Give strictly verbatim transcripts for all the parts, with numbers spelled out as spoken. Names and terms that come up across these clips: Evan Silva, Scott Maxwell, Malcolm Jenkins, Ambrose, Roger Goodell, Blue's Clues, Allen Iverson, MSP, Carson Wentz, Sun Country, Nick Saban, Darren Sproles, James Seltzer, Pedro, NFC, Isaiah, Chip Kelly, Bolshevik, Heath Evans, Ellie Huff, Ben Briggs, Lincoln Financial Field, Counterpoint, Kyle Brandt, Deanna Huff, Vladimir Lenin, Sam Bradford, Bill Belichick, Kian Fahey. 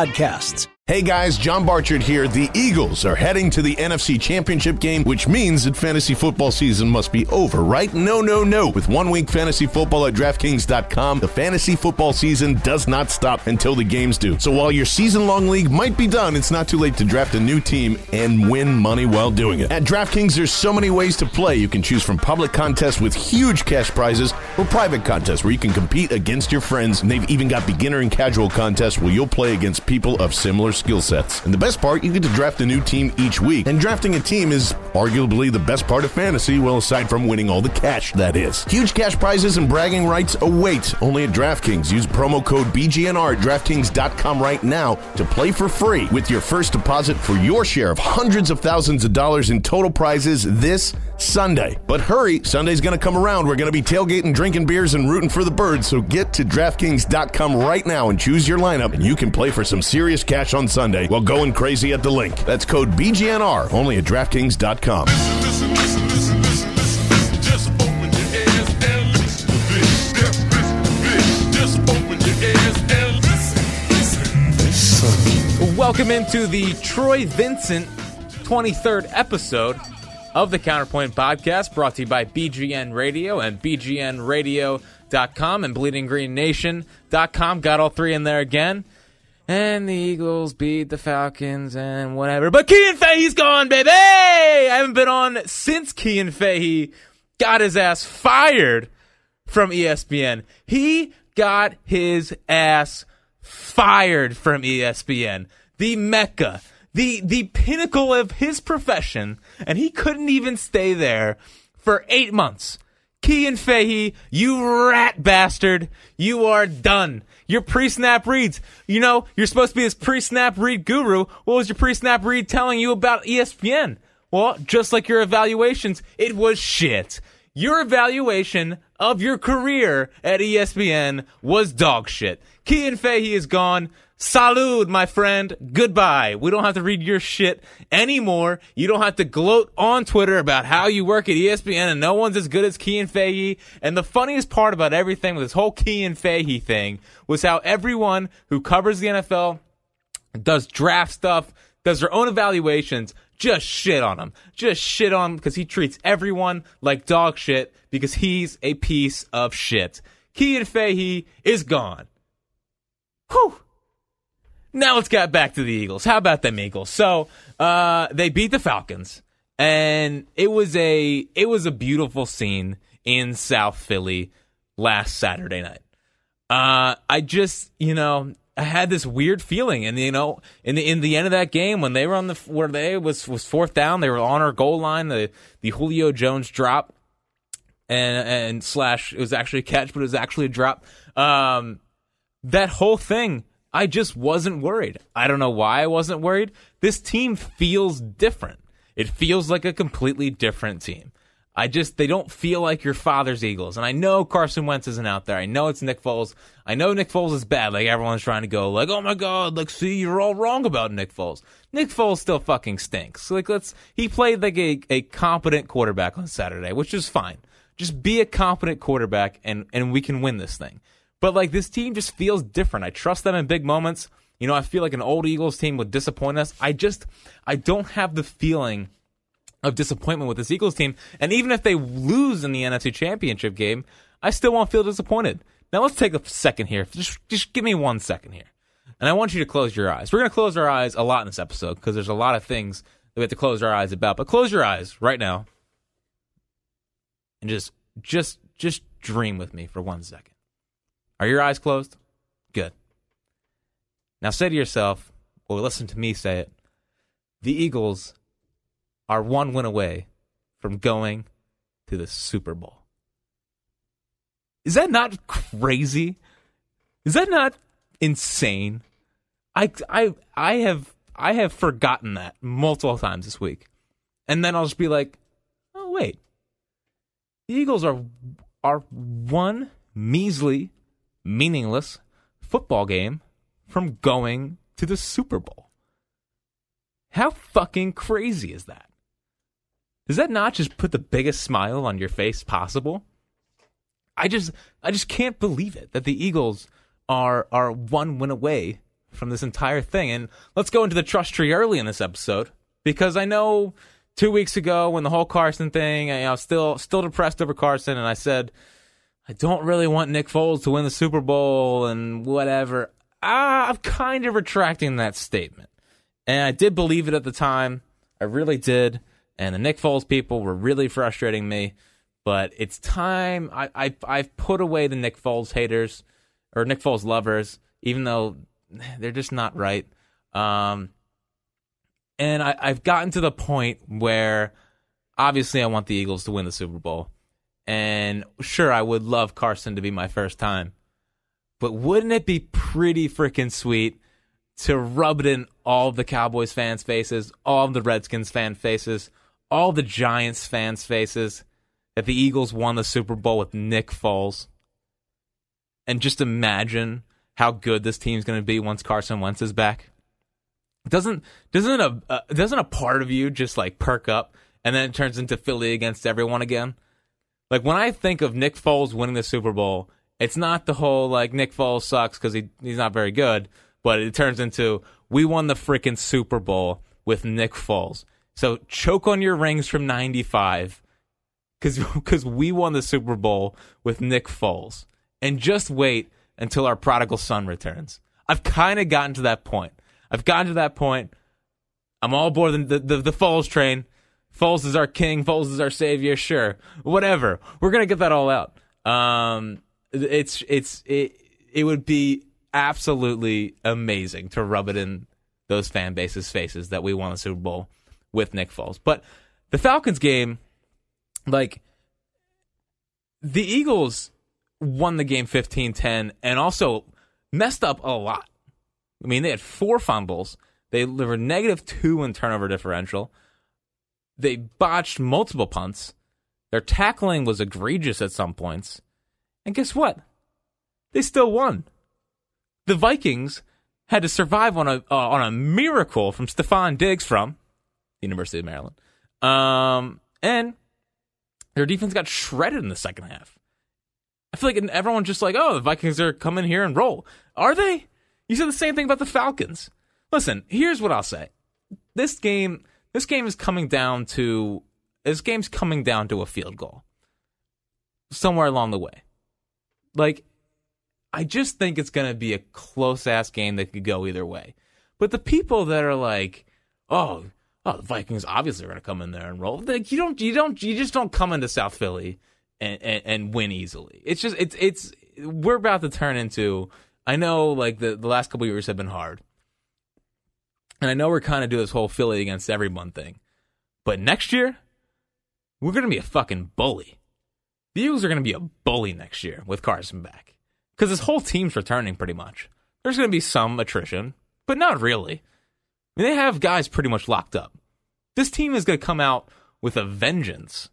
Podcasts. Hey guys, John Barchard here. The Eagles are heading to the N F C Championship game, which means that fantasy football season must be over, right? No, no, no. With one week fantasy football at DraftKings dot com, the fantasy football season does not stop until the games do. So while your season-long league might be done, it's not too late to draft a new team and win money while doing it. At DraftKings, there's so many ways to play. You can choose from public contests with huge cash prizes or private contests where you can compete against your friends, and they've even got beginner and casual contests where you'll play against people of similar skill sets. And the best part, you get to draft a new team each week. And drafting a team is arguably the best part of fantasy, well, aside from winning all the cash, that is. Huge cash prizes and bragging rights await only at DraftKings. Use promo code B G N R at DraftKings dot com right now to play for free with your first deposit for your share of hundreds of thousands of dollars in total prizes this Sunday. But hurry, Sunday's going to come around. We're going to be tailgating, drinking beers, and rooting for the birds. So get to DraftKings dot com right now and choose your lineup, and you can play for some serious cash on Sunday while going crazy at the link. That's code B G N R, only at DraftKings dot com. Listen, listen, listen, listen, listen, listen. Just open your ears and listen to this. Just open your ears and listen, listen. Welcome into the Troy Vincent twenty-third episode of the Counterpoint Podcast, brought to you by B G N Radio and B G N radio dot com and Bleeding Green Nation dot com. Got all three in there again. And the Eagles beat the Falcons and whatever. But Kian Fahey's gone, baby! I haven't been on since Kian Fahey got his ass fired from E S P N. He got his ass fired from E S P N. The Mecca. The the pinnacle of his profession, and he couldn't even stay there for eight months. Kian Fahey, you rat bastard, you are done. Your pre-snap reads, you know, you're supposed to be this pre-snap read guru. What was your pre-snap read telling you about E S P N? Well, just like your evaluations, it was shit. Your evaluation of your career at E S P N was dog shit. Kian Fahey is gone. Salud, my friend. Goodbye. We don't have to read your shit anymore. You don't have to gloat on Twitter about how you work at E S P N and no one's as good as Kian Fahey. And the funniest part about everything with this whole Kian Fahey thing was how everyone who covers the N F L, does draft stuff, does their own evaluations, just shit on him. Just shit on him because he treats everyone like dog shit because he's a piece of shit. Kian Fahey is gone. Whew. Now let's get back to the Eagles. How about them Eagles? So uh, they beat the Falcons, and it was a it was a beautiful scene in South Philly last Saturday night. Uh, I just you know I had this weird feeling, and you know in the in the end of that game when they were on the where they was was fourth down, they were on our goal line. The the Julio Jones drop and and slash it was actually a catch, but it was actually a drop. Um, that whole thing. I just wasn't worried. I don't know why I wasn't worried. This team feels different. It feels like a completely different team. I just, they don't feel like your father's Eagles. And I know Carson Wentz isn't out there. I know it's Nick Foles. I know Nick Foles is bad. Like, everyone's trying to go, like, oh my God, like, see, you're all wrong about Nick Foles. Nick Foles still fucking stinks. Like, let's, he played like a, a competent quarterback on Saturday, which is fine. Just be a competent quarterback and, and we can win this thing. But, like, this team just feels different. I trust them in big moments. You know, I feel like an old Eagles team would disappoint us. I just, I don't have the feeling of disappointment with this Eagles team. And even if they lose in the N F C Championship game, I still won't feel disappointed. Now, let's take a second here. Just, just give me one second here. And I want you to close your eyes. We're going to close our eyes a lot in this episode because there's a lot of things that we have to close our eyes about. But close your eyes right now and just just just dream with me for one second. Are your eyes closed? Good. Now say to yourself, or listen to me say it, the Eagles are one win away from going to the Super Bowl. Is that not crazy? Is that not insane? I, I, I have I have forgotten that multiple times this week. And then I'll just be like, oh, wait. The Eagles are are one measly, meaningless football game from going to the Super Bowl. How fucking crazy is that? Does that not just put the biggest smile on your face possible? I just I just can't believe it that the Eagles are are one win away from this entire thing. And let's go into the trust tree early in this episode, because I know two weeks ago when the whole Carson thing, I, I was still still depressed over Carson, and I said I don't really want Nick Foles to win the Super Bowl and whatever. Ah, I'm kind of retracting that statement. And I did believe it at the time. I really did. And the Nick Foles people were really frustrating me. But it's time. I, I, I've put away the Nick Foles haters or Nick Foles lovers, even though they're just not right. Um, and I, I've gotten to the point where, obviously, I want the Eagles to win the Super Bowl. And sure, I would love Carson to be my first time. But wouldn't it be pretty freaking sweet to rub it in all of the Cowboys fans' faces, all of the Redskins fan faces, all the Giants fans' faces, that the Eagles won the Super Bowl with Nick Foles? And just imagine how good this team's going to be once Carson Wentz is back. Doesn't doesn't a uh, doesn't a part of you just like perk up, and then it turns into Philly against everyone again? Like, when I think of Nick Foles winning the Super Bowl, it's not the whole like Nick Foles sucks because he he's not very good. But it turns into, we won the freaking Super Bowl with Nick Foles. So choke on your rings from ninety-five, because we won the Super Bowl with Nick Foles. And just wait until our prodigal son returns. I've kind of gotten to that point. I've gotten to that point. I'm all aboard the, the, the, the Foles train. Foles is our king. Foles is our savior. Sure. Whatever. We're going to get that all out. Um, it's it's it, it would be absolutely amazing to rub it in those fan bases' faces that we won the Super Bowl with Nick Foles. But the Falcons game, like, the Eagles won the game fifteen ten and also messed up a lot. I mean, they had four fumbles. They were negative two in turnover differential. They botched multiple punts. Their tackling was egregious at some points. And guess what? They still won. The Vikings had to survive on a uh, on a miracle from Stefon Diggs from the University of Maryland. Um, and their defense got shredded in the second half. I feel like everyone's just like, oh, the Vikings are coming here and roll. Are they? You said the same thing about the Falcons. Listen, here's what I'll say. This game this game is coming down to this game's coming down to a field goal somewhere along the way. Like, I just think it's going to be a close-ass game that could go either way. But the people that are like, oh, oh, the Vikings obviously are going to come in there and roll. Like, you don't, you don't, you just don't come into South Philly and, and, and win easily. It's just, it's, it's, we're about to turn into, I know, like, the, the last couple of years have been hard. And I know we're kind of doing this whole Philly against everyone thing. But next year, we're going to be a fucking bully. The Eagles are going to be a bully next year with Carson back. Because this whole team's returning pretty much. There's going to be some attrition, but not really. I mean, they have guys pretty much locked up. This team is going to come out with a vengeance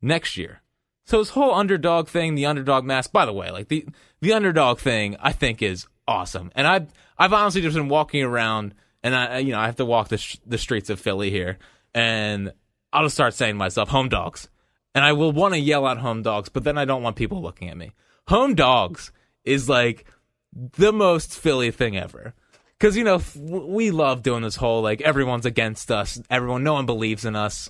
next year. So this whole underdog thing, the underdog mask, by the way, like the, the underdog thing, I think is awesome. And I've, I've honestly just been walking around, and I, you know, I have to walk the, sh- the streets of Philly here, and I'll just start saying to myself, home dogs. And I will want to yell out home dogs, but then I don't want people looking at me. Home dogs is like the most Philly thing ever. Because, you know, we love doing this whole, like, everyone's against us. Everyone, no one believes in us.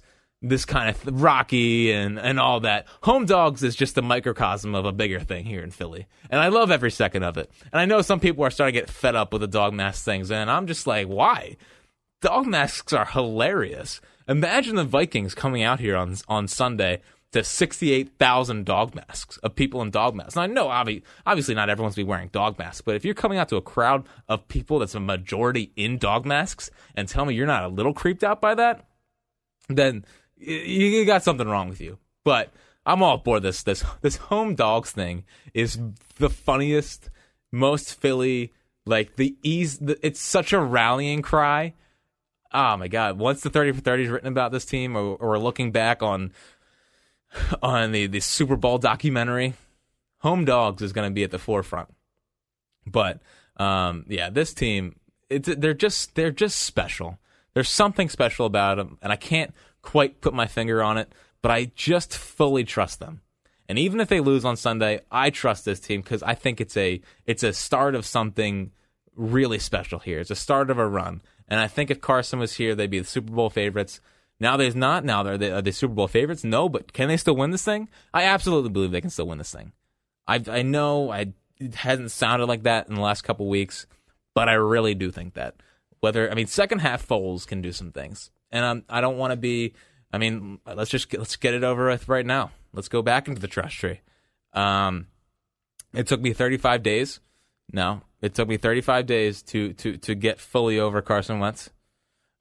this kind of th- Rocky and, and all that. Home dogs is just a microcosm of a bigger thing here in Philly. And I love every second of it. And I know some people are starting to get fed up with the dog mask things. And I'm just like, why? Dog masks are hilarious. Imagine the Vikings coming out here on on Sunday to sixty-eight thousand dog masks of people in dog masks. Now, I know obvi- obviously not everyone's be wearing dog masks, but if you're coming out to a crowd of people that's a majority in dog masks and tell me you're not a little creeped out by that, then you got something wrong with you. But I'm all aboard this. This this home dogs thing is the funniest, most Philly, like the ease. The, it's such a rallying cry. Oh my God! Once the thirty for thirty is written about this team, or, or looking back on on the, the Super Bowl documentary, home dogs is going to be at the forefront. But um, yeah, this team, it's they're just they're just special. There's something special about them, and I can't quite put my finger on it, but I just fully trust them. And even if they lose on Sunday, I trust this team because I think it's a it's a start of something really special here. It's a start of a run, and I think if Carson was here, they'd be the Super Bowl favorites. Now they're not. Now they're they, are they Super Bowl favorites? No, but can they still win this thing? I absolutely believe they can still win this thing. I I know I it hasn't sounded like that in the last couple weeks, but I really do think that. Whether I mean, second half Foles can do some things, and I'm, I don't want to be. I mean, let's just get, let's get it over with right now. Let's go back into the trust tree. Um, it took me thirty-five days. No, it took me thirty-five days to to to get fully over Carson Wentz.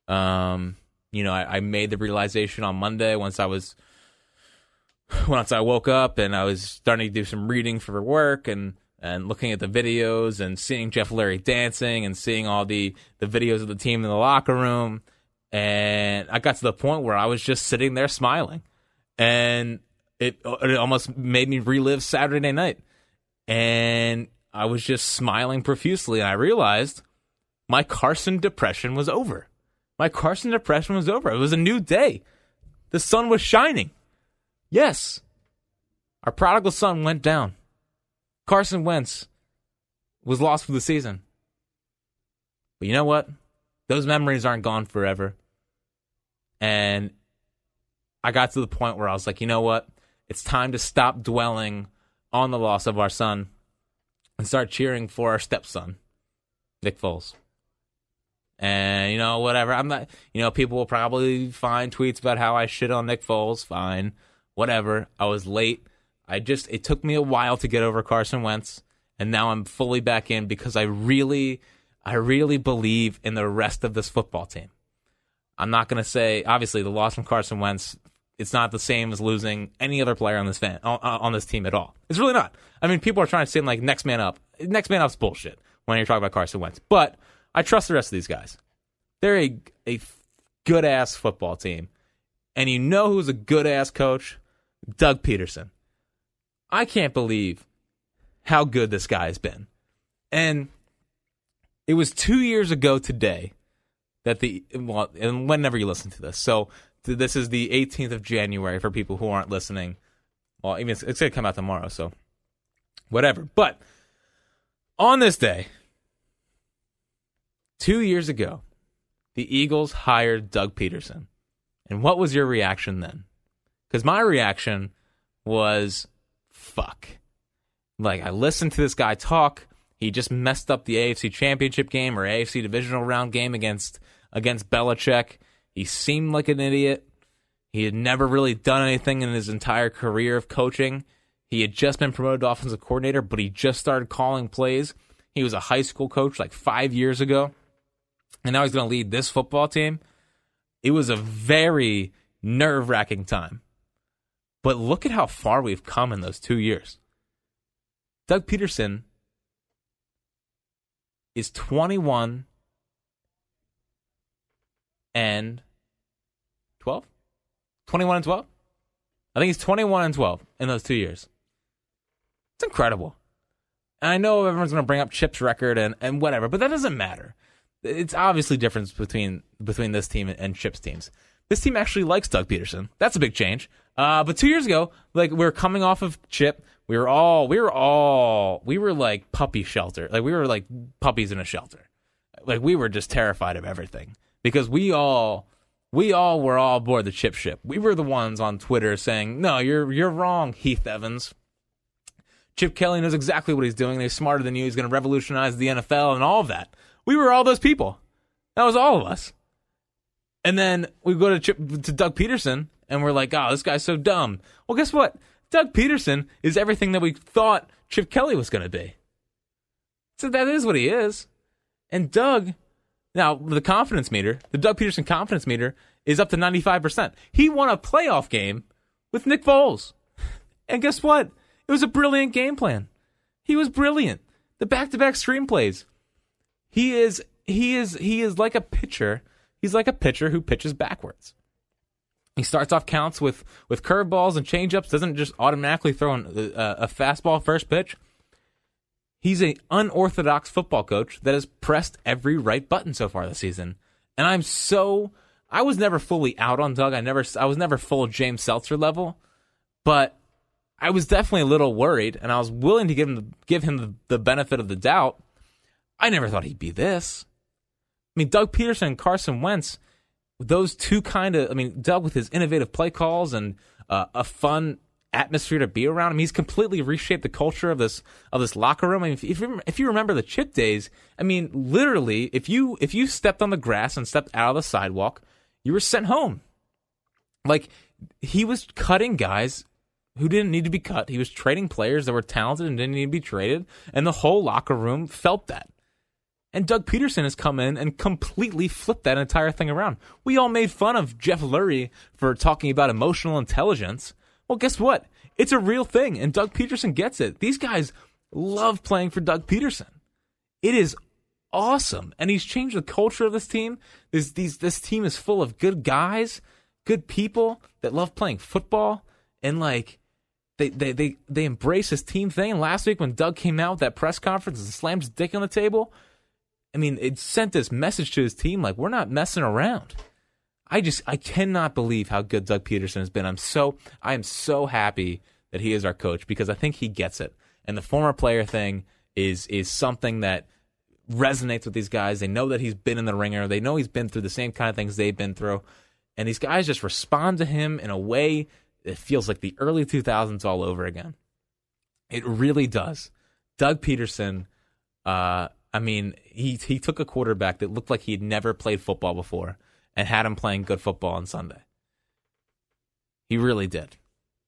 Um, you know, I, I made the realization on Monday once I was once I woke up and I was starting to do some reading for work and. And looking at the videos and seeing Jeff Lurie dancing and seeing all the, the videos of the team in the locker room. And I got to the point where I was just sitting there smiling. And it, it almost made me relive Saturday night. And I was just smiling profusely. And I realized my Carson depression was over. My Carson depression was over. It was a new day. The sun was shining. Yes. Our prodigal son went down. Carson Wentz was lost for the season. But you know what? Those memories aren't gone forever. And I got to the point where I was like, you know what? It's time to stop dwelling on the loss of our son and start cheering for our stepson, Nick Foles. And, you know, whatever. I'm not, you know, people will probably find tweets about how I shit on Nick Foles. Fine. Whatever. I was late. I just, it took me a while to get over Carson Wentz, and now I'm fully back in because I really, I really believe in the rest of this football team. I'm not going to say, obviously, the loss from Carson Wentz, it's not the same as losing any other player on this fan, on, on this team at all. It's really not. I mean, people are trying to say, like, next man up. Next man up's bullshit when you're talking about Carson Wentz. But I trust the rest of these guys. They're a, a good-ass football team. And you know who's a good-ass coach? Doug Peterson. I can't believe how good this guy has been. And it was two years ago today that the, well, and whenever you listen to this. So this is the eighteenth of January for people who aren't listening. Well, even it's, it's going to come out tomorrow, so whatever. But on this day, two years ago, the Eagles hired Doug Peterson. And what was your reaction then? Because my reaction was... Fuck. Like, I listened to this guy talk. He just messed up the A F C Championship game or A F C Divisional Round game against against Belichick. He seemed like an idiot. He had never really done anything in his entire career of coaching. He had just been promoted to offensive coordinator, but he just started calling plays. He was a high school coach like five years ago, and now he's going to lead this football team. It was a very nerve-wracking time. But look at how far we've come in those two years. Doug Peterson is twenty-one and twelve? twenty-one and twelve? I think he's twenty-one and twelve in those two years. It's incredible. And I know everyone's going to bring up Chip's record and, and whatever, but that doesn't matter. It's obviously difference between between this team and, and Chip's teams. This team actually likes Doug Peterson. That's a big change. Uh, but two years ago, like we were coming off of Chip, we were all, we were all, we were like puppy shelter. Like we were like puppies in a shelter. Like we were just terrified of everything because we all we all were all aboard the Chip ship. We were the ones on Twitter saying, no, you're you're wrong, Heath Evans. Chip Kelly knows exactly what he's doing. He's smarter than you. He's going to revolutionize the N F L and all of that. We were all those people. That was all of us. And then we go to Chip, to Doug Peterson, and we're like, oh, this guy's so dumb. Well, guess what? Doug Peterson is everything that we thought Chip Kelly was going to be. So that is what he is. And Doug, now the confidence meter, the Doug Peterson confidence meter is up to ninety-five percent. He won a playoff game with Nick Foles. And guess what? It was a brilliant game plan. He was brilliant. The back-to-back screenplays. He is he is he is like a pitcher. He's like a pitcher who pitches backwards. He starts off counts with with curveballs and changeups. Doesn't just automatically throw in a, a fastball first pitch. He's an unorthodox football coach that has pressed every right button so far this season. And I'm so I was never fully out on Doug. I never I was never full James Seltzer level, but I was definitely a little worried, and I was willing to give him the, give him the, the benefit of the doubt. I never thought he'd be this. I mean, Doug Peterson and Carson Wentz, those two kind of, I mean, Doug with his innovative play calls and uh, a fun atmosphere to be around. I mean, he's completely reshaped the culture of this of this locker room. I mean, if, if, you, if you remember the Chip days, I mean, literally, if you if you stepped on the grass and stepped out of the sidewalk, you were sent home. Like, he was cutting guys who didn't need to be cut. He was trading players that were talented and didn't need to be traded, and the whole locker room felt that. And Doug Peterson has come in and completely flipped that entire thing around. We all made fun of Jeff Lurie for talking about emotional intelligence. Well, guess what? It's a real thing, and Doug Peterson gets it. These guys love playing for Doug Peterson. It is awesome, and he's changed the culture of this team. This, these, this team is full of good guys, good people that love playing football, and like... They they they they embrace this team thing. And last week when Doug came out with that press conference and slammed his dick on the table, I mean, it sent this message to his team like, we're not messing around. I just I cannot believe how good Doug Peterson has been. I'm so I am so happy that he is our coach because I think he gets it. And the former player thing is is something that resonates with these guys. They know that he's been in the ringer. They know he's been through the same kind of things they've been through. And these guys just respond to him in a way. It feels like the early two thousands all over again. It really does. Doug Peterson, uh, I mean, he he took a quarterback that looked like he had never played football before and had him playing good football on Sunday. He really did.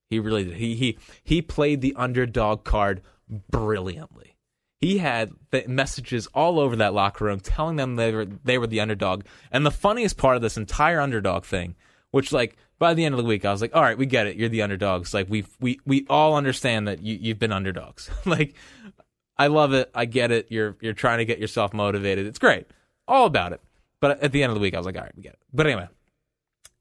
He really did. He he he played the underdog card brilliantly. He had the messages all over that locker room telling them they were they were the underdog. And the funniest part of this entire underdog thing, which like. By the end of the week, I was like, all right, we get it. You're the underdogs. Like, we we we all understand that you, you've been underdogs. Like, I love it. I get it. You're you're trying to get yourself motivated. It's great. All about it. But at the end of the week, I was like, all right, we get it. But anyway,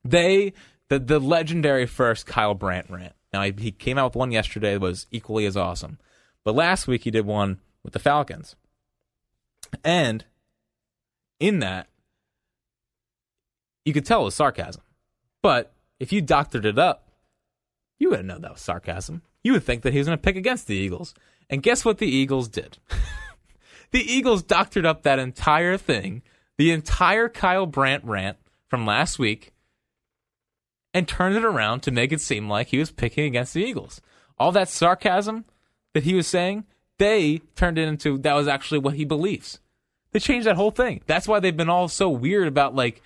they, the, the legendary first Kyle Brandt rant. Now, he, he came out with one yesterday that was equally as awesome. But last week, he did one with the Falcons. And in that, you could tell it was sarcasm. But if you doctored it up, you wouldn't know that was sarcasm. You would think that he was going to pick against the Eagles. And guess what the Eagles did? The Eagles doctored up that entire thing, the entire Kyle Brandt rant from last week, and turned it around to make it seem like he was picking against the Eagles. All that sarcasm that he was saying, they turned it into that was actually what he believes. They changed that whole thing. That's why they've been all so weird about, like,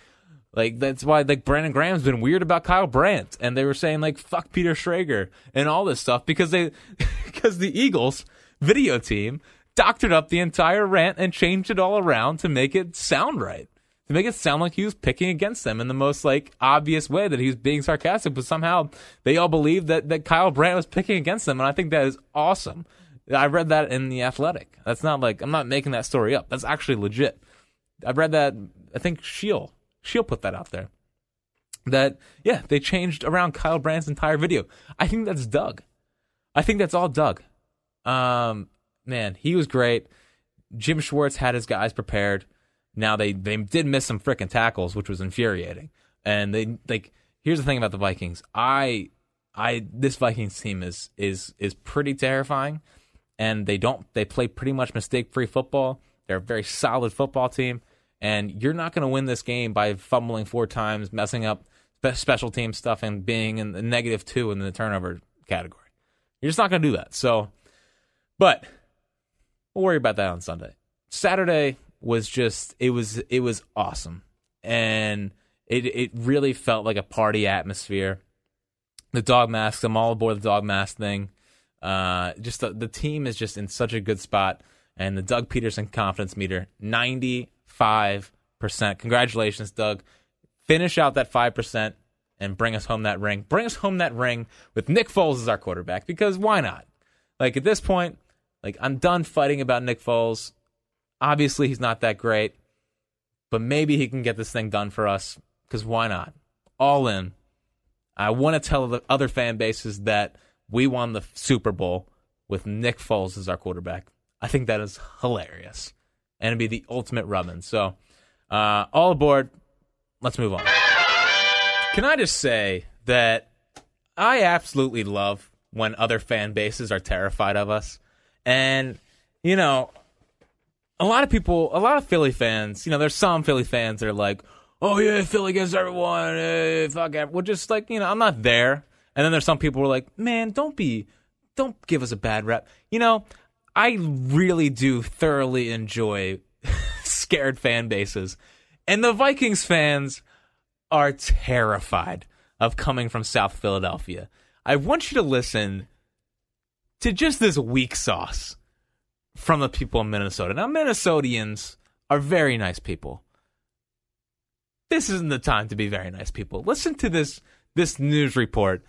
Like, that's why, like, Brandon Graham's been weird about Kyle Brandt. And they were saying, like, fuck Peter Schrager and all this stuff because they, because the Eagles video team doctored up the entire rant and changed it all around to make it sound right. To make it sound like he was picking against them in the most, like, obvious way that he was being sarcastic. But somehow they all believed that, that Kyle Brandt was picking against them. And I think that is awesome. I read that in The Athletic. That's not like, I'm not making that story up. That's actually legit. I read that, I think, Sheil. She'll put that out there. That, yeah, they changed around Kyle Brandt's entire video. I think that's Doug. I think that's all Doug. Um, man, he was great. Jim Schwartz had his guys prepared. Now, they, they did miss some frickin' tackles, which was infuriating. And they, like, here's the thing about the Vikings. I, I, this Vikings team is, is, is pretty terrifying. And they don't, they play pretty much mistake-free football. They're a very solid football team. And you're not going to win this game by fumbling four times, messing up special team stuff, and being in the negative two in the turnover category. You're just not going to do that. So, but we'll worry about that on Sunday. Saturday was just, it was it was awesome. And it it really felt like a party atmosphere. The dog masks, I'm all aboard the dog mask thing. Uh, just the, the team is just in such a good spot. And the Doug Peterson confidence meter, ninety-five percent. Congratulations, Doug. Finish out that five percent and bring us home that ring. Bring us home that ring with Nick Foles as our quarterback, because why not? Like, at this point, like, I'm done fighting about Nick Foles. Obviously, he's not that great, but maybe he can get this thing done for us, because why not? All in. I want to tell the other fan bases that we won the Super Bowl with Nick Foles as our quarterback. I think that is hilarious, and it'd be the ultimate rubbing. So, uh, all aboard. Let's move on. Can I just say that I absolutely love when other fan bases are terrified of us. And, you know, a lot of people, a lot of Philly fans, you know, there's some Philly fans that are like, oh, yeah, Philly against everyone. Hey, fuck it. We're just like, you know, I'm not there. And then there's some people who are like, man, don't be, don't give us a bad rep. You know, I really do thoroughly enjoy scared fan bases. And the Vikings fans are terrified of coming from South Philadelphia. I want you to listen to just this weak sauce from the people of Minnesota. Now, Minnesotians are very nice people. This isn't the time to be very nice people. Listen to this this news report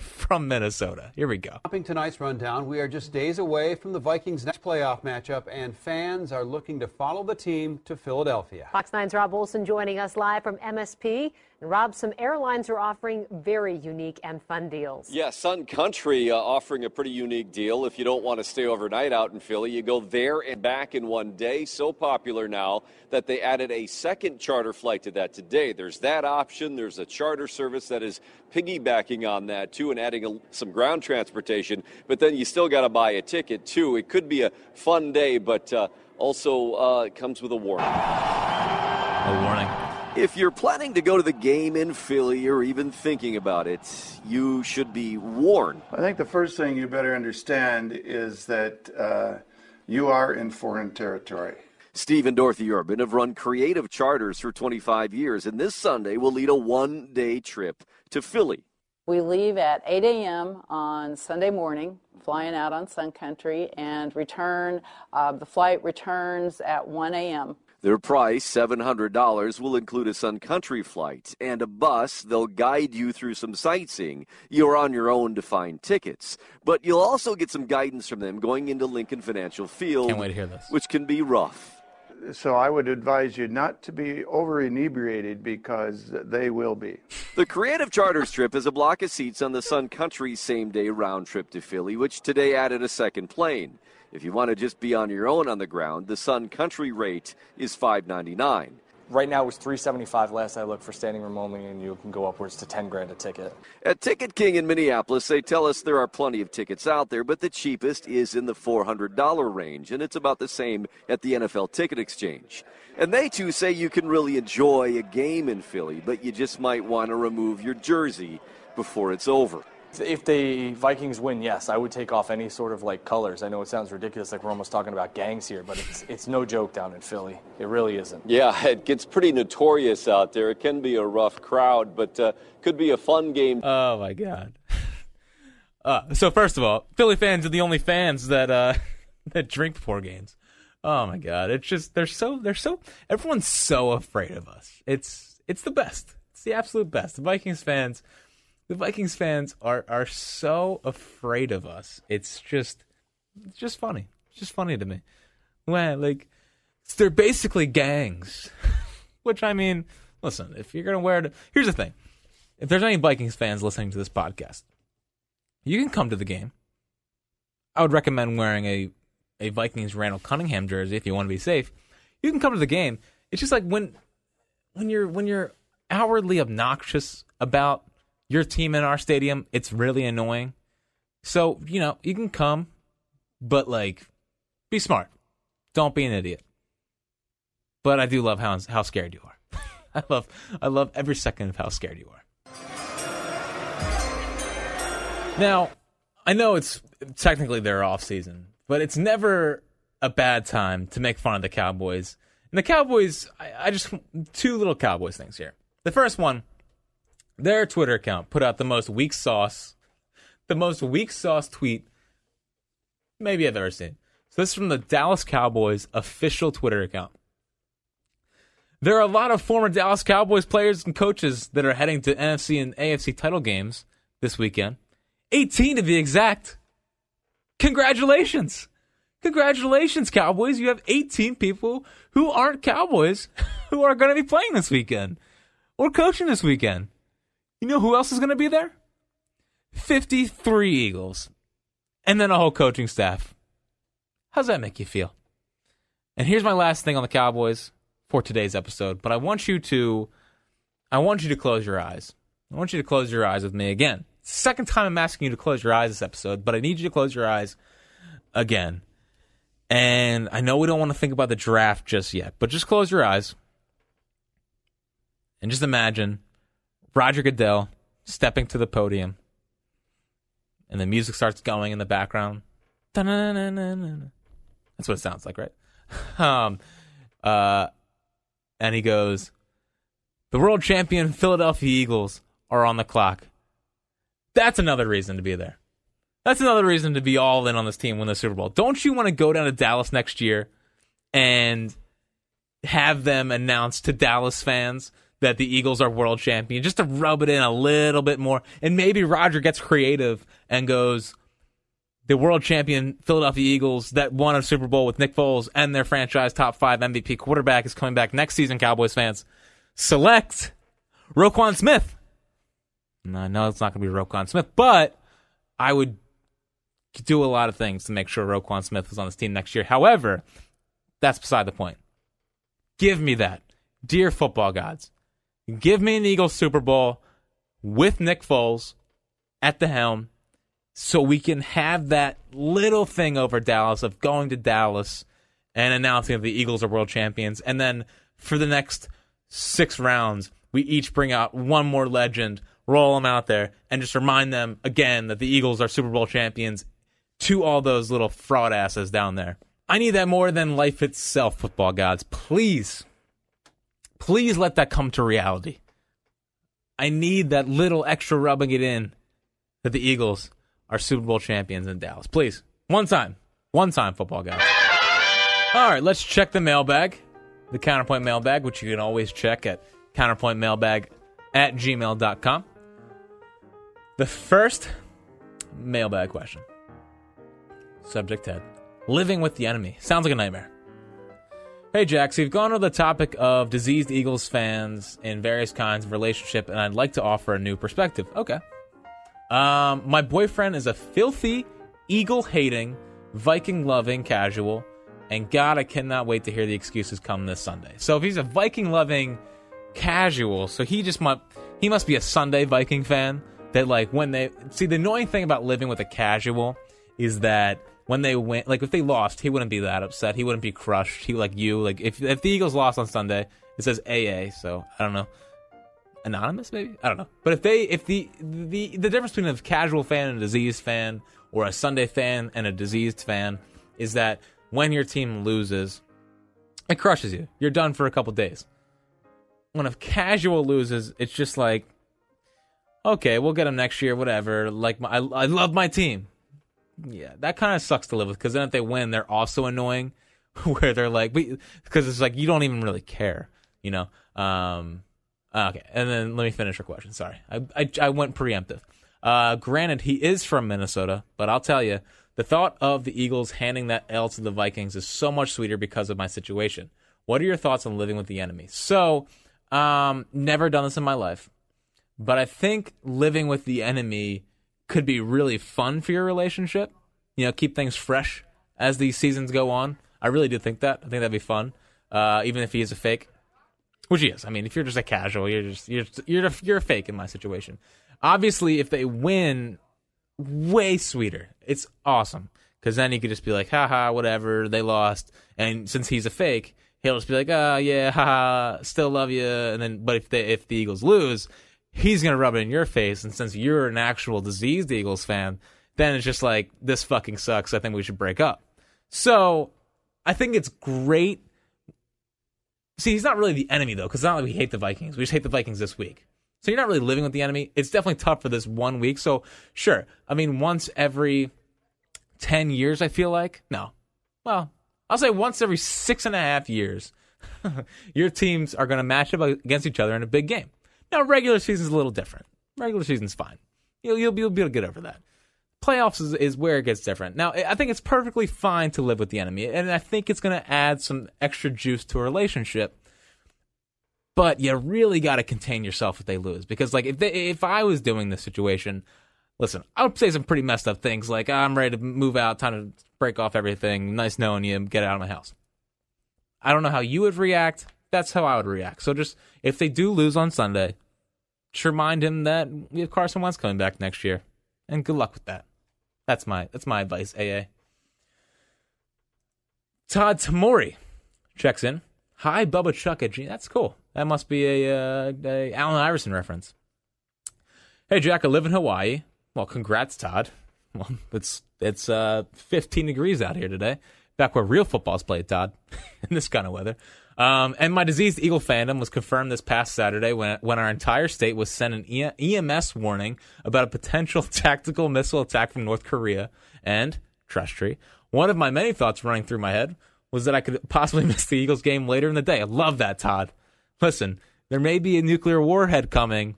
from Minnesota. Here we go. Stopping tonight's rundown, we are just days away from the Vikings' next playoff matchup, and fans are looking to follow the team to Philadelphia. Fox nine's Rob Olson joining us live from M S P. And Rob, some airlines are offering very unique and fun deals. Yeah, Sun Country uh, offering a pretty unique deal. If you don't want to stay overnight out in Philly, you go there and back in one day. So popular now that they added a second charter flight to that today. There's that option. There's a charter service that is piggybacking on that, too, and adding a, some ground transportation. But then you still got to buy a ticket, too. It could be a fun day, but uh, also uh, it comes with a warning. A warning. If you're planning to go to the game in Philly or even thinking about it, you should be warned. I think the first thing you better understand is that uh, you are in foreign territory. Steve and Dorothy Urban have run creative charters for twenty-five years, and this Sunday will lead a one-day trip to Philly. We leave at eight a.m. on Sunday morning, flying out on Sun Country, and return. Uh, the flight returns at one a.m. Their price, seven hundred dollars, will include a Sun Country flight and a bus. They'll guide you through some sightseeing. You're on your own to find tickets. But you'll also get some guidance from them going into Lincoln Financial Field, Can't wait to hear this. Which can be rough. So I would advise you not to be over-inebriated, because they will be. The Creative Charters trip is a block of seats on the Sun Country same-day round trip to Philly, which today added a second plane. If you want to just be on your own on the ground, the Sun Country rate is five ninety-nine. Right now it was three seventy-five last I looked for standing room only, and you can go upwards to ten grand a ticket. At Ticket King in Minneapolis, they tell us there are plenty of tickets out there, but the cheapest is in the four hundred dollars range, and it's about the same at the N F L Ticket Exchange. And they too say you can really enjoy a game in Philly, but you just might want to remove your jersey before it's over. If the Vikings win, yes, I would take off any sort of, like, colors. I know it sounds ridiculous, like we're almost talking about gangs here, but it's it's no joke down in Philly. It really isn't. Yeah, it gets pretty notorious out there. It can be a rough crowd, but uh, could be a fun game. Oh, my God. Uh, so, first of all, Philly fans are the only fans that uh, that drink before games. Oh, my God. It's just, they're so, they're so, everyone's so afraid of us. It's, it's the best. It's the absolute best. The Vikings fans... The Vikings fans are, are so afraid of us. It's just it's just funny. It's just funny to me. Well, like, they're basically gangs. Which, I mean, listen, if you're going to wear it... Here's the thing. If there's any Vikings fans listening to this podcast, you can come to the game. I would recommend wearing a, a Vikings Randall Cunningham jersey if you want to be safe. You can come to the game. It's just like when when you're when you're outwardly obnoxious about... your team in our stadium, it's really annoying. So, you know, you can come, but, like, be smart. Don't be an idiot. But I do love how how scared you are. I love I love every second of how scared you are. Now, I know it's technically their off season, but it's never a bad time to make fun of the Cowboys. And the Cowboys, I, I just two little Cowboys things here. The first one, their Twitter account put out the most weak sauce, the most weak sauce tweet maybe I've ever seen. So this is from the Dallas Cowboys official Twitter account. There are a lot of former Dallas Cowboys players and coaches that are heading to N F C and A F C title games this weekend. eighteen to be exact. Congratulations. Congratulations, Cowboys. You have eighteen people who aren't Cowboys who are going to be playing this weekend or coaching this weekend. You know who else is going to be there? fifty-three Eagles. And then a whole coaching staff. How's that make you feel? And here's my last thing on the Cowboys for today's episode, but I want you to I want you to close your eyes. I want you to close your eyes with me again. Second time I'm asking you to close your eyes this episode, but I need you to close your eyes again. And I know we don't want to think about the draft just yet, but just close your eyes and just imagine Roger Goodell stepping to the podium and the music starts going in the background. Da-na-na-na-na. That's what it sounds like, right? um, uh, and he goes, the world champion Philadelphia Eagles are on the clock. That's another reason to be there. That's another reason to be all in on this team, win the Super Bowl. Don't you want to go down to Dallas next year and have them announce to Dallas fans that the Eagles are world champion, just to rub it in a little bit more? And maybe Roger gets creative and goes, the world champion Philadelphia Eagles that won a Super Bowl with Nick Foles and their franchise top five M V P quarterback is coming back next season, Cowboys fans. Select Roquan Smith. No, no, it's not going to be Roquan Smith, but I would do a lot of things to make sure Roquan Smith was on this team next year. However, that's beside the point. Give me that. Dear football gods, give me an Eagles Super Bowl with Nick Foles at the helm so we can have that little thing over Dallas of going to Dallas and announcing that the Eagles are world champions. And then for the next six rounds, we each bring out one more legend, roll them out there, and just remind them again that the Eagles are Super Bowl champions to all those little fraud asses down there. I need that more than life itself, football gods. Please, please let that come to reality. I need that little extra rubbing it in that the Eagles are Super Bowl champions in Dallas. Please, one time, one time, football gods. All right, let's check the mailbag, the Counterpoint mailbag, which you can always check at counterpoint mailbag at gmail dot com. The first mailbag question. Subject head: living with the enemy. Sounds like a nightmare. Hey, Jack, so you've gone over the topic of diseased Eagles fans in various kinds of relationship, and I'd like to offer a new perspective. Okay. Um, my boyfriend is a filthy, Eagle-hating, Viking-loving casual, and God, I cannot wait to hear the excuses come this Sunday. So if he's a Viking-loving casual, so he just must, he must be a Sunday Viking fan that, like, when they... See, the annoying thing about living with a casual is that when they win, like, if they lost, he wouldn't be that upset. He wouldn't be crushed. He, like you, like, if if the Eagles lost on Sunday, it says A A, so I don't know. Anonymous, maybe? I don't know. But if they, if the, the, the difference between a casual fan and a diseased fan, or a Sunday fan and a diseased fan, is that when your team loses, it crushes you. You're done for a couple days. When a casual loses, it's just like, okay, we'll get them next year, whatever. Like, my, I, I love my team. Yeah, that kind of sucks to live with, because then if they win, they're also annoying, where they're like, because it's like, you don't even really care, you know? Um, okay, and then let me finish your question. Sorry, I, I, I went preemptive. Uh, granted, he is from Minnesota, but I'll tell you, the thought of the Eagles handing that L to the Vikings is so much sweeter because of my situation. What are your thoughts on living with the enemy? So, um, never done this in my life, but I think living with the enemy could be really fun for your relationship. You know, keep things fresh as these seasons go on. I really do think that. I think that'd be fun, uh, even if he is a fake, which he is. I mean, if you're just a casual, you're just you're you're a, you're a fake in my situation. Obviously, if they win, way sweeter. It's awesome because then he could just be like, haha, whatever, they lost. And since he's a fake, he'll just be like, oh, yeah, haha, still love you. And then, but if they, if the Eagles lose, he's going to rub it in your face. And since you're an actual diseased Eagles fan, then it's just like, this fucking sucks. I think we should break up. So I think it's great. See, he's not really the enemy, though, because it's not like we hate the Vikings. We just hate the Vikings this week. So you're not really living with the enemy. It's definitely tough for this one week. So, sure. I mean, once every ten years, I feel like. No. Well, I'll say once every six and a half years, your teams are going to match up against each other in a big game. Now, regular season's a little different. Regular season's fine. You'll, you'll, be, you'll be able to get over that. Playoffs is, is where it gets different. Now, I think it's perfectly fine to live with the enemy, and I think it's going to add some extra juice to a relationship. But you really got to contain yourself if they lose. Because, like, if they, if I was doing this situation, listen, I would say some pretty messed up things. Like, I'm ready to move out, time to break off everything. Nice knowing you, get out of my house. I don't know how you would react. That's how I would react. So just, if they do lose on Sunday, just remind him that we have Carson Wentz coming back next year. And good luck with that. That's my that's my advice, A A. Todd Tamori checks in. Hi, Bubba Chuck at G. That's cool. That must be a, uh, a Allen Iverson reference. Hey, Jack, I live in Hawaii. Well, congrats, Todd. Well, it's it's uh, fifteen degrees out here today. Back where real football's played, Todd, in this kind of weather. Um, and my diseased Eagle fandom was confirmed this past Saturday when when our entire state was sent an E M S warning about a potential tactical missile attack from North Korea. And, trust tree, one of my many thoughts running through my head was that I could possibly miss the Eagles game later in the day. I love that, Todd. Listen, there may be a nuclear warhead coming,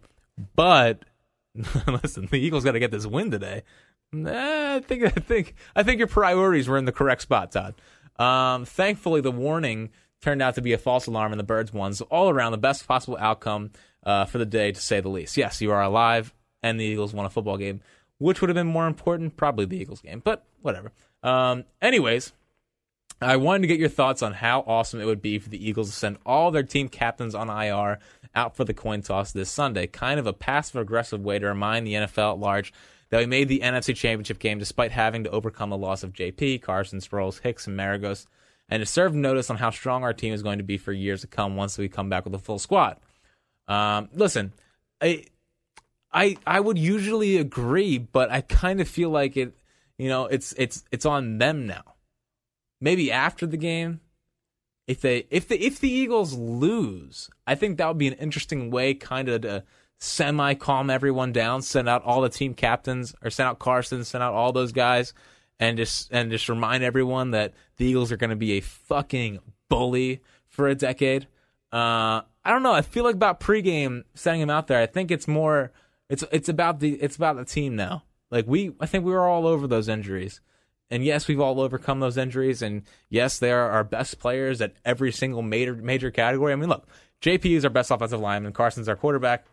but listen, the Eagles got to get this win today. Nah, I think I think I think your priorities were in the correct spot, Todd. Um, thankfully, the warning turned out to be a false alarm, and the birds won. So all around, the best possible outcome uh, for the day, to say the least. Yes, you are alive, and the Eagles won a football game, which would have been more important, probably the Eagles game, but whatever. Um, anyways, I wanted to get your thoughts on how awesome it would be for the Eagles to send all their team captains on I R out for the coin toss this Sunday. Kind of a passive-aggressive way to remind the N F L at large that we made the N F C Championship game despite having to overcome the loss of J P, Carson, Sproles, Hicks, and Maragos, and to serve notice on how strong our team is going to be for years to come once we come back with a full squad. Um, listen, I, I I would usually agree, but I kind of feel like it, you know, it's it's it's on them now. Maybe after the game, if they if the if the Eagles lose, I think that would be an interesting way, kind of to semi calm everyone down, send out all the team captains, or send out Carson, send out all those guys. And just and just remind everyone that the Eagles are going to be a fucking bully for a decade. Uh, I don't know. I feel like about pregame setting him out there. I think it's more. It's it's about the it's about the team now. Like we, I think we were all over those injuries, and yes, we've all overcome those injuries. And yes, they are our best players at every single major major category. I mean, look, J P is our best offensive lineman. Carson's our quarterback.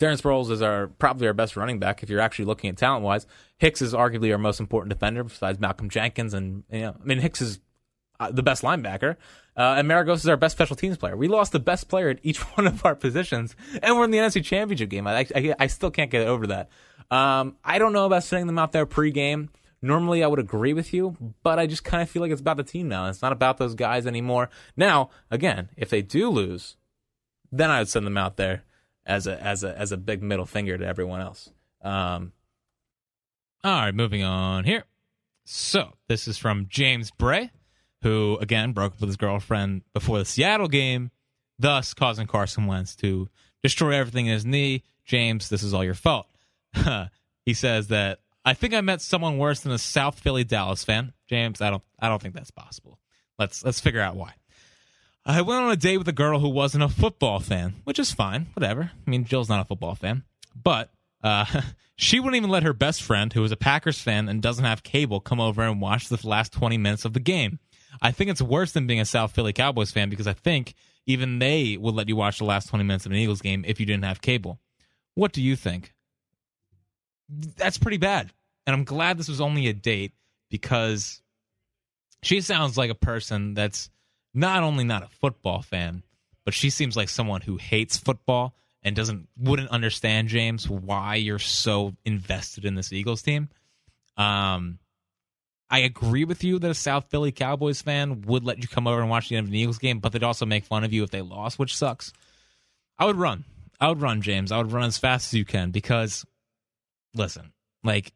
Darren Sproles is our probably our best running back if you're actually looking at talent-wise. Hicks is arguably our most important defender besides Malcolm Jenkins. And you know, I mean, Hicks is the best linebacker. Uh, and Maragos is our best special teams player. We lost the best player at each one of our positions, and we're in the N F C Championship game. I, I, I still can't get over that. Um, I don't know about sending them out there pregame. Normally, I would agree with you, but I just kind of feel like it's about the team now. It's not about those guys anymore. Now, again, if they do lose, then I would send them out there as a as a as a big middle finger to everyone else. Um, all right, moving on here. So this is from James Bray, who again broke up with his girlfriend before the Seattle game, thus causing Carson Wentz to destroy everything in his knee. James, this is all your fault. He says that I think I met someone worse than a South Philly Dallas fan. James, I don't I don't think that's possible. Let's let's figure out why. I went on a date with a girl who wasn't a football fan, which is fine, whatever. I mean, Jill's not a football fan. But uh, she wouldn't even let her best friend, who is a Packers fan and doesn't have cable, come over and watch the last twenty minutes of the game. I think it's worse than being a South Philly Cowboys fan because I think even they would let you watch the last twenty minutes of an Eagles game if you didn't have cable. What do you think? That's pretty bad. And I'm glad this was only a date because she sounds like a person that's not only not a football fan, but she seems like someone who hates football and doesn't wouldn't understand, James, why you're so invested in this Eagles team. Um, I agree with you that a South Philly Cowboys fan would let you come over and watch the end of an Eagles game, but they'd also make fun of you if they lost, which sucks. I would run. I would run, James. I would run as fast as you can because, listen, like,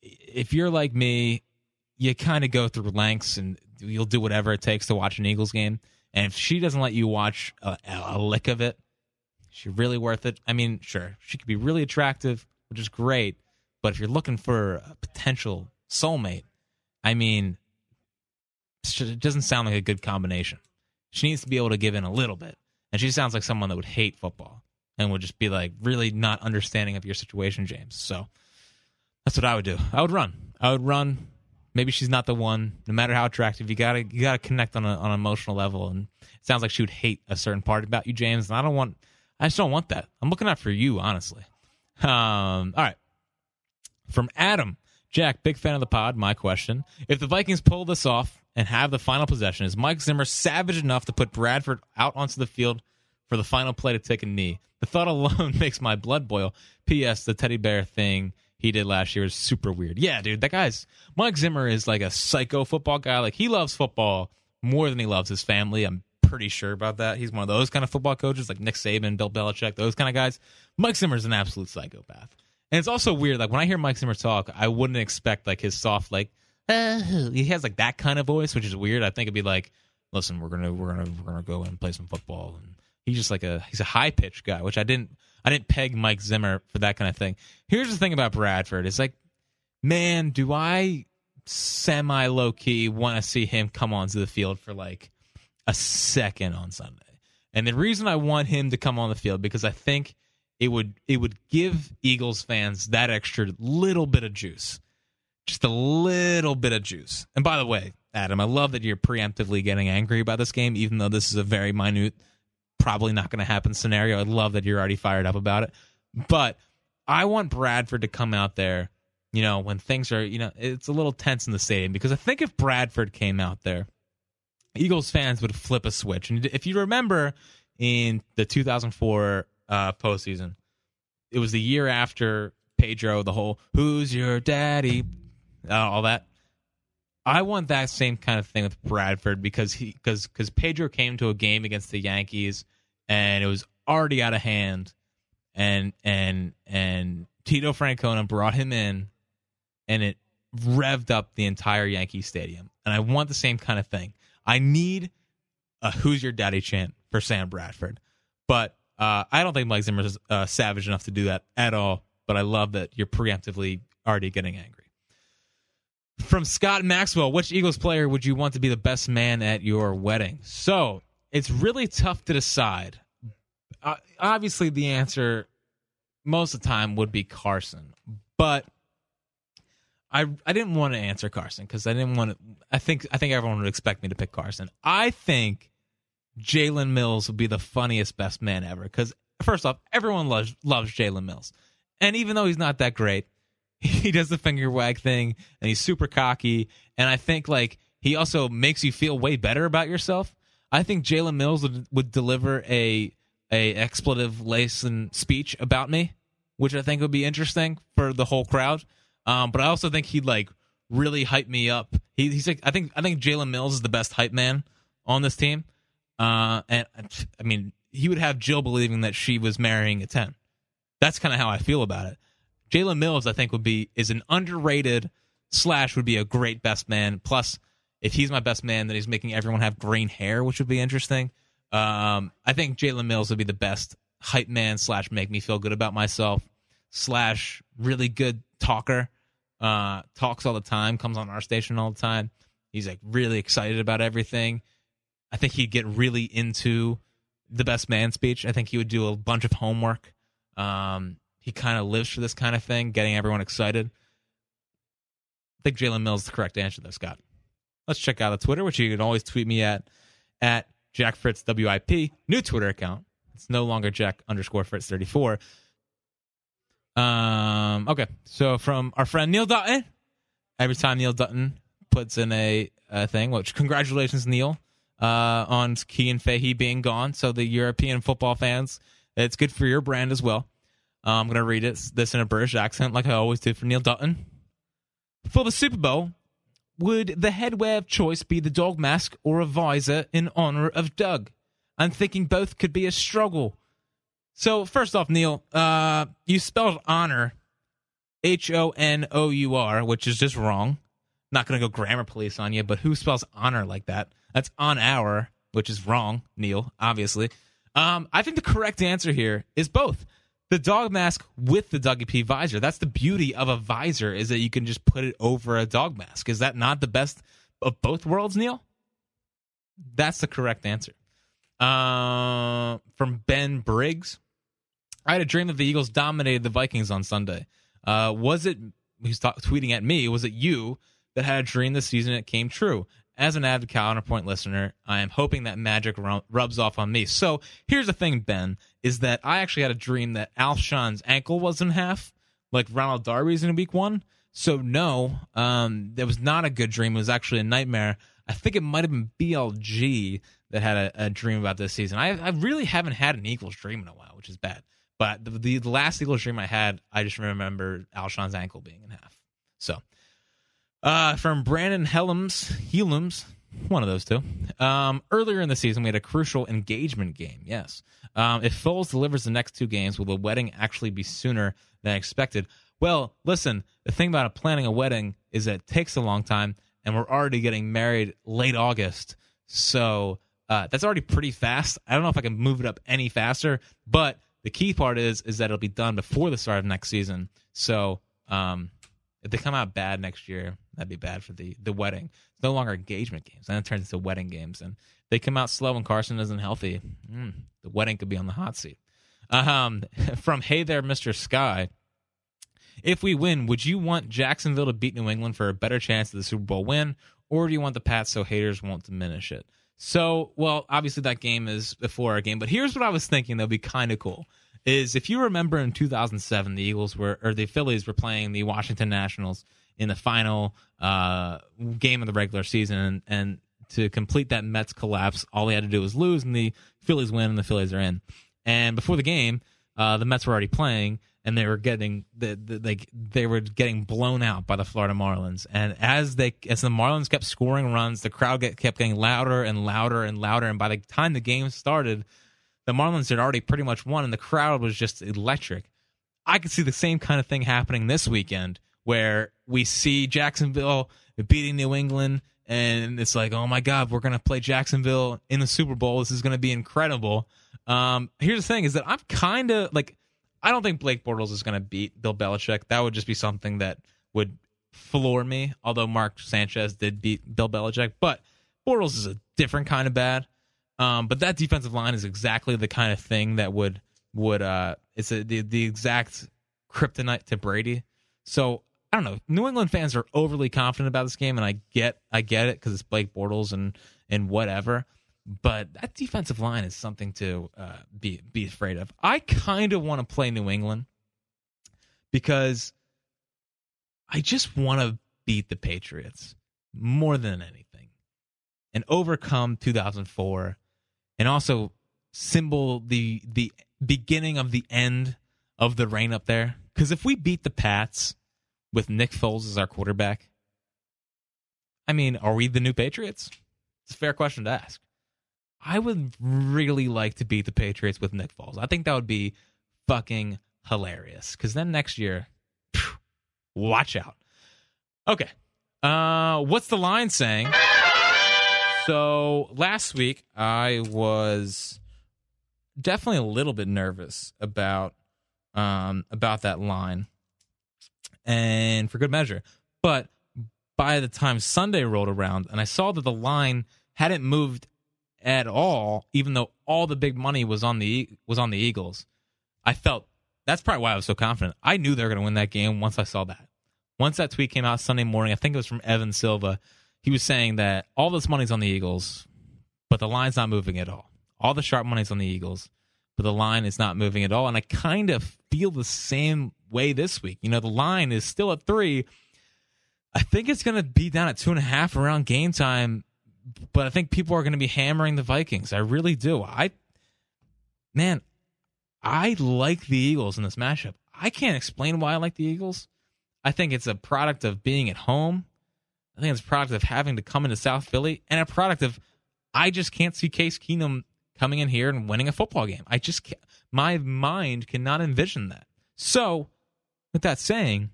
if you're like me, you kind of go through lengths and you'll do whatever it takes to watch an Eagles game. And if she doesn't let you watch a, a lick of it, she's really worth it. I mean, sure, she could be really attractive, which is great, but if you're looking for a potential soulmate, I mean, it doesn't sound like a good combination. She needs to be able to give in a little bit. And she sounds like someone that would hate football and would just be like really not understanding of your situation, James. So that's what I would do. I would run. I would run. Maybe she's not the one. No matter how attractive, you gotta you gotta connect on a, on an emotional level. And it sounds like she would hate a certain part about you, James. And I don't want. I just don't want that. I'm looking out for you, honestly. Um, all right. From Adam. Jack, big fan of the pod. My question: if the Vikings pull this off and have the final possession, is Mike Zimmer savage enough to put Bradford out onto the field for the final play to take a knee? The thought alone makes my blood boil. P S. The teddy bear thing he did last year is super weird. Yeah, dude, that guy's Mike Zimmer is like a psycho football guy. Like, he loves football more than he loves his family. I'm pretty sure about that. He's one of those kind of football coaches, like Nick Saban, Bill Belichick, those kind of guys. Mike Zimmer's an absolute psychopath. And it's also weird, like, when I hear Mike Zimmer talk, I wouldn't expect, like, his soft, like, uh, he has, like, that kind of voice, which is weird. I think it'd be like, listen, we're gonna, we're gonna, we're gonna go and play some football. And he's just like a, he's a high-pitched guy, which I didn't, I didn't peg Mike Zimmer for that kind of thing. Here's the thing about Bradford. It's like, man, do I semi-low-key want to see him come onto the field for, like, a second on Sunday? And the reason I want him to come on the field, because I think It would it would give Eagles fans that extra little bit of juice. Just a little bit of juice. And by the way, Adam, I love that you're preemptively getting angry about this game, even though this is a very minute, probably not going to happen scenario. I love that you're already fired up about it. But I want Bradford to come out there, you know, when things are, you know, it's a little tense in the stadium. Because I think if Bradford came out there, Eagles fans would flip a switch. And if you remember in the two thousand four Uh, postseason, it was the year after Pedro, the whole "Who's your daddy?" Uh, all that. I want that same kind of thing with Bradford because he because because Pedro came to a game against the Yankees and it was already out of hand, and and and Tito Francona brought him in, and it revved up the entire Yankee Stadium. And I want the same kind of thing. I need a "Who's your daddy?" chant for Sam Bradford, but. Uh, I don't think Mike Zimmer is uh, savage enough to do that at all, but I love that you're preemptively already getting angry. From Scott Maxwell, which Eagles player would you want to be the best man at your wedding? So it's really tough to decide. Uh, obviously, the answer most of the time would be Carson, but I I didn't want to answer Carson because I didn't want to. I think I think everyone would expect me to pick Carson. I think Jalen Mills would be the funniest best man ever because, first off, everyone loves loves Jalen Mills. And even though he's not that great, he does the finger wag thing, and he's super cocky. And I think, like, he also makes you feel way better about yourself. I think Jalen Mills would, would deliver a a expletive-laced speech about me, which I think would be interesting for the whole crowd. Um, but I also think he'd, like, really hype me up. He, he's like, I think I think Jalen Mills is the best hype man on this team. Uh, and I mean, he would have Jill believing that she was marrying a ten. That's kind of how I feel about it. Jalen Mills, I think, would be is an underrated slash would be a great best man. Plus, if he's my best man, then he's making everyone have green hair, which would be interesting. Um, I think Jalen Mills would be the best hype man slash make me feel good about myself slash really good talker. Uh, talks all the time, comes on our station all the time. He's like really excited about everything. I think he'd get really into the best man speech. I think he would do a bunch of homework. Um, he kind of lives for this kind of thing, getting everyone excited. I think Jalen Mills is the correct answer, though, Scott. Let's check out the Twitter, which you can always tweet me at, at JackFritzWIP, new Twitter account. It's no longer Jack underscore Fritz thirty-four. Um, okay, so from our friend Neil Dutton, every time Neil Dutton puts in a, a thing, which congratulations, Neil. Uh, on Kian Fahey being gone. So the European football fans, it's good for your brand as well. Uh, I'm going to read it, this in a British accent like I always do for Neil Dutton. For the Super Bowl, Would the headwear of choice be the dog mask or a visor in honor of Doug? I'm thinking both could be a struggle. So first off, Neil, uh, you spelled honor, H O N O U R, which is just wrong. Not going to go grammar police on you, but who spells honor like that? That's on our, which is wrong, Neil, obviously. Um, I think the correct answer here is both. The dog mask with the Dougie P visor. That's the beauty of a visor, is that you can just put it over a dog mask. Is that not the best of both worlds, Neil? That's the correct answer. Uh, from Ben Briggs. I had a dream that the Eagles dominated the Vikings on Sunday. Uh, was it, he's t- tweeting at me, was it you that had a dream this season and it came true? As an avid Counterpoint listener, I am hoping that magic r- rubs off on me. So here's the thing, Ben, is that I actually had a dream that Alshon's ankle was in half, like Ronald Darby's in week one. So no, um, that was not a good dream. It was actually a nightmare. I think it might have been B L G that had a, a dream about this season. I, I really haven't had an Eagles dream in a while, which is bad. But the, the, the last Eagles dream I had, I just remember Alshon's ankle being in half. So... Uh, from Brandon Helms, Helms, one of those two. Um, earlier in the season, we had a crucial engagement game, yes. Um, if Foles delivers the next two games, will the wedding actually be sooner than expected? Well, listen, the thing about planning a wedding is that it takes a long time, and we're already getting married late August. So uh, that's already pretty fast. I don't know if I can move it up any faster, but the key part is is that it'll be done before the start of next season. So um, if they come out bad next year, that'd be bad for the, the wedding. It's no longer engagement games. Then it turns into wedding games. And they come out slow and Carson isn't healthy. Mm, the wedding could be on the hot seat. Um, from Hey There, Mister Sky. If we win, would you want Jacksonville to beat New England for a better chance of the Super Bowl win? Or do you want the Pats so haters won't diminish it? So, well, obviously that game is before our game. But here's what I was thinking that would be kind of cool. Is if you remember in two thousand seven, the Eagles were, or the Phillies were playing the Washington Nationals in the final uh, game of the regular season. And, and to complete that Mets collapse, all they had to do was lose, and the Phillies win, and the Phillies are in. And before the game, uh, the Mets were already playing, and they were getting the, the, they, they were getting blown out by the Florida Marlins. And as they as the Marlins kept scoring runs, the crowd get, kept getting louder and louder and louder. And by the time the game started, the Marlins had already pretty much won, and the crowd was just electric. I could see the same kind of thing happening this weekend, where we see Jacksonville beating New England, and it's like, oh my God, we're going to play Jacksonville in the Super Bowl. This is going to be incredible. Um, here's the thing is that I'm kind of like, I don't think Blake Bortles is going to beat Bill Belichick. That would just be something that would floor me, although Mark Sanchez did beat Bill Belichick. But Bortles is a different kind of bad. Um, but that defensive line is exactly the kind of thing that would, would uh, it's a, the, the exact kryptonite to Brady. So, I don't know. New England fans are overly confident about this game, and I get I get it because it's Blake Bortles and and whatever. But that defensive line is something to uh, be be afraid of. I kind of want to play New England because I just want to beat the Patriots more than anything and overcome two thousand four and also symbol the the beginning of the end of the reign up there. Because if we beat the Pats with Nick Foles as our quarterback, I mean, are we the new Patriots? It's a fair question to ask. I would really like to beat the Patriots with Nick Foles. I think that would be fucking hilarious. Because then next year, phew, watch out. Okay. Uh, what's the line saying? So last week, I was definitely a little bit nervous about um, about that line. And for good measure. But by the time Sunday rolled around and I saw that the line hadn't moved at all, even though all the big money was on the was on the Eagles, I felt that's probably why I was so confident. I knew they were going to win that game once I saw that. Once that tweet came out Sunday morning, I think it was from Evan Silva. He was saying that all this money's on the Eagles, but the line's not moving at all. All the sharp money's on the Eagles, but the line is not moving at all. And I kind of feel the same way this week. You know, the line is still at three. I think it's going to be down at two and a half around game time, but I think people are going to be hammering the Vikings. I really do. I, man, I like the Eagles in this matchup. I can't explain why I like the Eagles. I think it's a product of being at home. I think it's a product of having to come into South Philly and a product of I just can't see Case Keenum coming in here and winning a football game. I just can't. My mind cannot envision that. So, with that saying,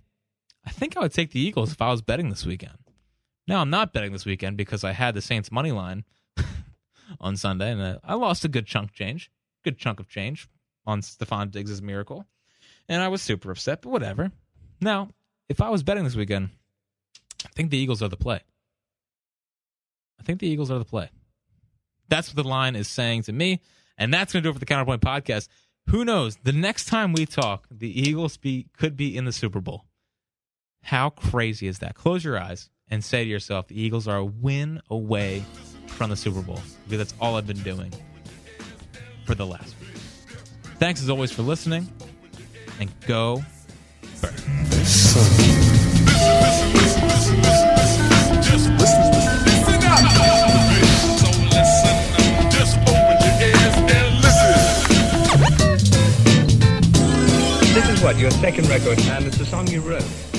I think I would take the Eagles if I was betting this weekend. Now, I'm not betting this weekend because I had the Saints money line on Sunday, and I lost a good chunk change, good chunk of change on Stefon Diggs' miracle, and I was super upset, but whatever. Now, if I was betting this weekend, I think the Eagles are the play. I think the Eagles are the play. That's what the line is saying to me, and that's going to do it for the Counterpoint Podcast. Who knows? The next time we talk, the Eagles be could be in the Super Bowl. How crazy is that? Close your eyes and say to yourself, the Eagles are a win away from the Super Bowl, because that's all I've been doing for the last week. Thanks, as always, for listening, and go Birds. This is what, your second record, and it's a song you wrote.